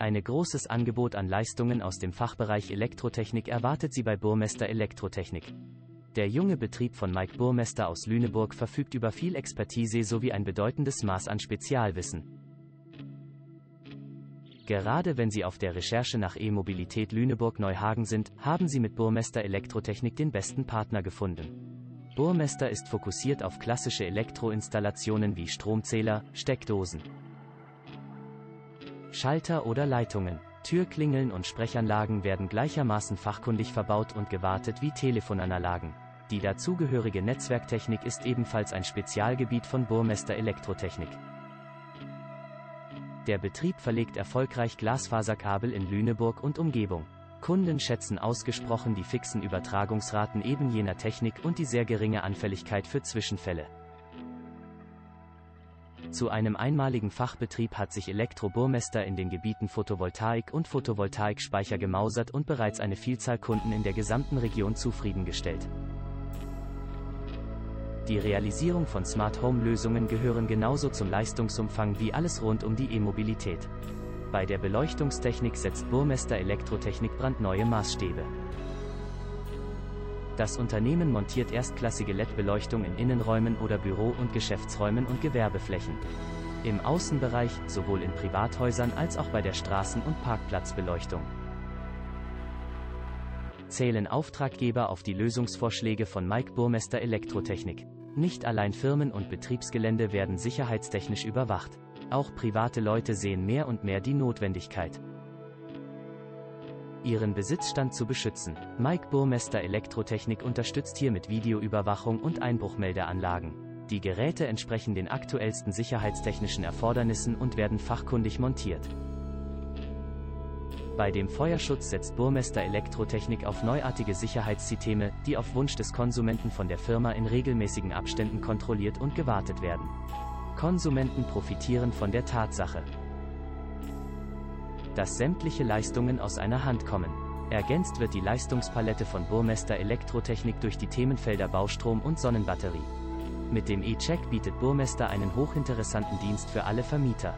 Ein großes Angebot an Leistungen aus dem Fachbereich Elektrotechnik erwartet Sie bei Burmester Elektrotechnik. Der junge Betrieb von Mike Burmester aus Lüneburg verfügt über viel Expertise sowie ein bedeutendes Maß an Spezialwissen. Gerade wenn Sie auf der Recherche nach E-Mobilität Lüneburg-Neuhagen sind, haben Sie mit Burmester Elektrotechnik den besten Partner gefunden. Burmester ist fokussiert auf klassische Elektroinstallationen wie Stromzähler, Steckdosen, Schalter oder Leitungen. Türklingeln und Sprechanlagen werden gleichermaßen fachkundig verbaut und gewartet wie Telefonanlagen. Die dazugehörige Netzwerktechnik ist ebenfalls ein Spezialgebiet von Burmester Elektrotechnik. Der Betrieb verlegt erfolgreich Glasfaserkabel in Lüneburg und Umgebung. Kunden schätzen ausgesprochen die fixen Übertragungsraten eben jener Technik und die sehr geringe Anfälligkeit für Zwischenfälle. Zu einem einmaligen Fachbetrieb hat sich Elektro-Burmester in den Gebieten Photovoltaik und Photovoltaikspeicher gemausert und bereits eine Vielzahl Kunden in der gesamten Region zufriedengestellt. Die Realisierung von Smart-Home-Lösungen gehören genauso zum Leistungsumfang wie alles rund um die E-Mobilität. Bei der Beleuchtungstechnik setzt Burmester Elektrotechnik brandneue Maßstäbe. Das Unternehmen montiert erstklassige LED-Beleuchtung in Innenräumen oder Büro- und Geschäftsräumen und Gewerbeflächen. Im Außenbereich, sowohl in Privathäusern als auch bei der Straßen- und Parkplatzbeleuchtung. Zählen Auftraggeber auf die Lösungsvorschläge von Mike Burmester Elektrotechnik. Nicht allein Firmen und Betriebsgelände werden sicherheitstechnisch überwacht. Auch private Leute sehen mehr und mehr die Notwendigkeit, ihren Besitzstand zu beschützen. Mike Burmester Elektrotechnik unterstützt hier mit Videoüberwachung und Einbruchmeldeanlagen. Die Geräte entsprechen den aktuellsten sicherheitstechnischen Erfordernissen und werden fachkundig montiert. Bei dem Feuerschutz setzt Burmester Elektrotechnik auf neuartige Sicherheitssysteme, die auf Wunsch des Konsumenten von der Firma in regelmäßigen Abständen kontrolliert und gewartet werden. Konsumenten profitieren von der Tatsache, dass sämtliche Leistungen aus einer Hand kommen. Ergänzt wird die Leistungspalette von Burmester Elektrotechnik durch die Themenfelder Baustrom und Sonnenbatterie. Mit dem E-Check bietet Burmester einen hochinteressanten Dienst für alle Vermieter,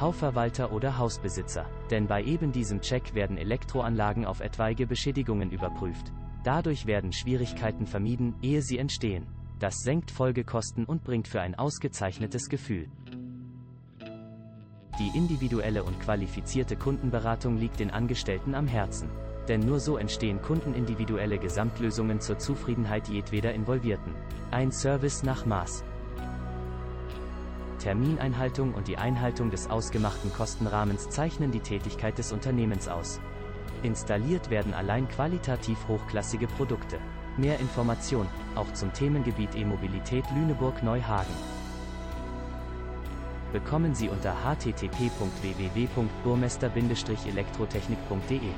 Hausverwalter oder Hausbesitzer. Denn bei eben diesem Check werden Elektroanlagen auf etwaige Beschädigungen überprüft. Dadurch werden Schwierigkeiten vermieden, ehe sie entstehen. Das senkt Folgekosten und bringt für ein ausgezeichnetes Gefühl. Die individuelle und qualifizierte Kundenberatung liegt den Angestellten am Herzen. Denn nur so entstehen kundenindividuelle Gesamtlösungen zur Zufriedenheit jedweder Involvierten. Ein Service nach Maß, Termineinhaltung und die Einhaltung des ausgemachten Kostenrahmens zeichnen die Tätigkeit des Unternehmens aus. Installiert werden allein qualitativ hochklassige Produkte. Mehr Informationen, auch zum Themengebiet E-Mobilität Lüneburg-Neuhagen, bekommen Sie unter http.www.burmester-elektrotechnik.de.